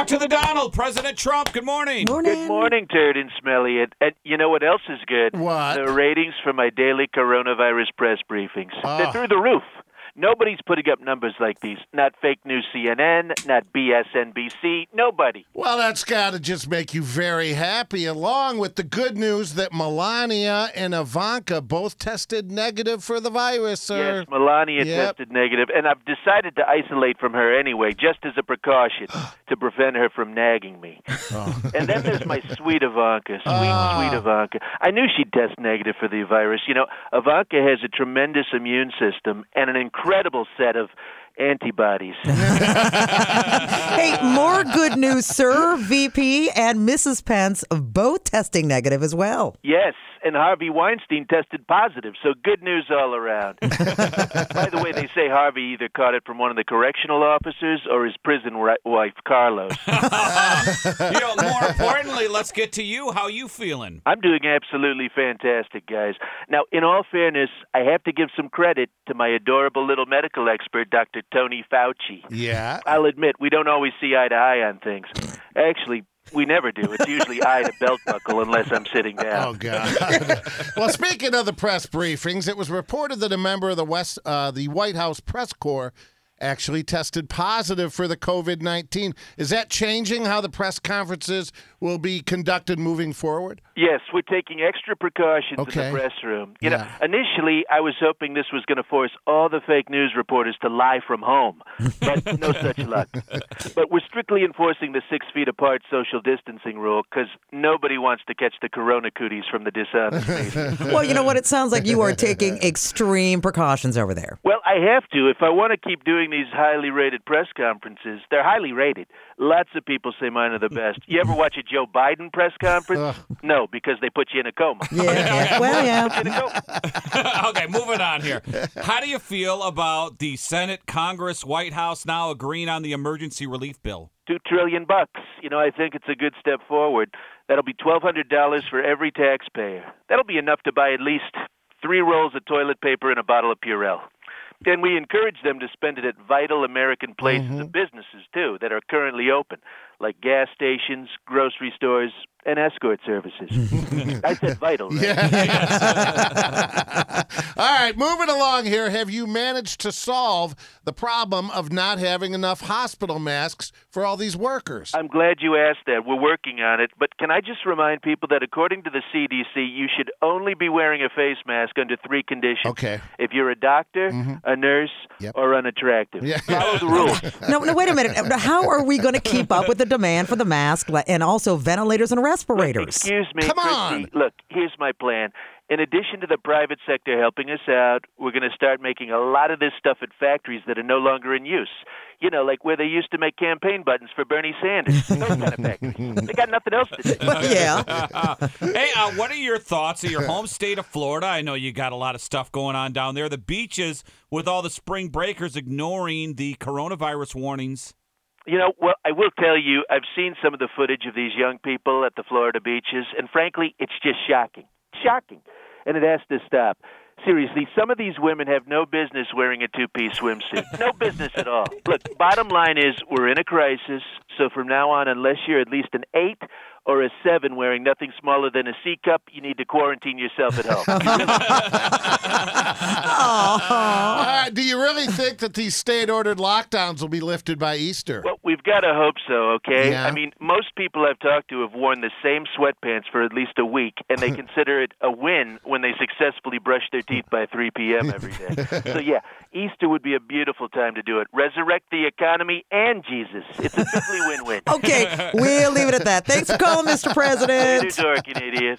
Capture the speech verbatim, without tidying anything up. talk to the Donald, President Trump. Good morning. Morning. Good morning, Dirt and Smelly. And, and you know what else is good? What? The ratings for my daily coronavirus press briefings. Uh. They're through the roof. Nobody's putting up numbers like these. Not fake news C N N, not B S N B C, nobody. Well, that's got to just make you very happy, along with the good news that Melania and Ivanka both tested negative for the virus, sir. Yes, Melania yep. tested negative, and I've decided to isolate from her anyway, just as a precaution, to prevent her from nagging me. Oh. And then there's my sweet Ivanka, sweet, uh. sweet Ivanka. I knew she'd test negative for the virus. You know, Ivanka has a tremendous immune system and an incredible... Incredible set of antibodies. Hey, more good news, sir. V P and Missus Pence both testing negative as well. Yes, and Harvey Weinstein tested positive, so good news all around. By the way, they say Harvey either caught it from one of the correctional officers or his prison ri- wife, Carlos. You know, more importantly, let's get to you. How you feeling? I'm doing absolutely fantastic, guys. Now, in all fairness, I have to give some credit to my adorable little medical expert, Doctor Tony Fauci. Yeah. I'll admit, we don't always see eye to eye on things. Actually, we never do. It's usually eye to belt buckle unless I'm sitting down. Oh, God. Well, speaking of the press briefings, it was reported that a member of the West, uh, the White House Press Corps actually tested positive for the COVID nineteen. Is that changing how the press conferences will be conducted moving forward? Yes, we're taking extra precautions okay. in the press room. You yeah. know, initially, I was hoping this was going to force all the fake news reporters to lie from home, but no such luck. But we're strictly enforcing the six feet apart social distancing rule because nobody wants to catch the corona cooties from the dishonest. Well, you know what? It sounds like you are taking extreme precautions over there. Well, I have to. If I want to keep doing these highly rated press conferences, they're highly rated. Lots of people say mine are the best. You ever watch a Joe Biden press conference? No, because they put you in a coma. Yeah, okay. Well, yeah. Okay, moving on here. How do you feel about the Senate, Congress, White House now agreeing on the emergency relief bill? Two trillion bucks. You know, I think it's a good step forward. That'll be twelve hundred dollars for every taxpayer. That'll be enough to buy at least three rolls of toilet paper and a bottle of Purell. And we encourage them to spend it at vital American places mm-hmm. and businesses, too, that are currently open, like gas stations, grocery stores, and escort services. I said vital, right? Yeah. All right, moving along here. Have you managed to solve the problem of not having enough hospital masks for all these workers? I'm glad you asked that. We're working on it. But can I just remind people that according to the C D C, you should only be wearing a face mask under three conditions. Okay. If you're a doctor, mm-hmm. a nurse, yep. or unattractive. Yeah. Follow the rules. No, no, wait a minute. How are we going to keep up with the demand for the mask and also ventilators and respirators? Excuse me. Come on. Christy, look, here's my plan. In addition to the private sector helping us out, we're going to start making a lot of this stuff at factories that are no longer in use. You know, like where they used to make campaign buttons for Bernie Sanders. Those kind of factories. They got nothing else to do. Yeah. Uh, uh, hey, uh, what are your thoughts of your home state of Florida? I know you got a lot of stuff going on down there. The beaches with all the spring breakers ignoring the coronavirus warnings. You know, well, I will tell you, I've seen some of the footage of these young people at the Florida beaches, and frankly, it's just shocking. Shocking. And it has to stop. Seriously, some of these women have no business wearing a two-piece swimsuit. No business at all. Look, bottom line is we're in a crisis, so from now on, unless you're at least an eight or a seven wearing nothing smaller than a C-cup, you need to quarantine yourself at home. uh, do you really think that these state-ordered lockdowns will be lifted by Easter? Well, we've got to hope so, okay? Yeah. I mean, most people I've talked to have worn the same sweatpants for at least a week, and they consider it a win when they successfully brush their teeth by three p.m. every day. So, yeah, Easter would be a beautiful time to do it. Resurrect the economy and Jesus. It's a simply win-win. Okay, we'll leave it at that. Thanks for coming. Mister President. Later, dorking idiot.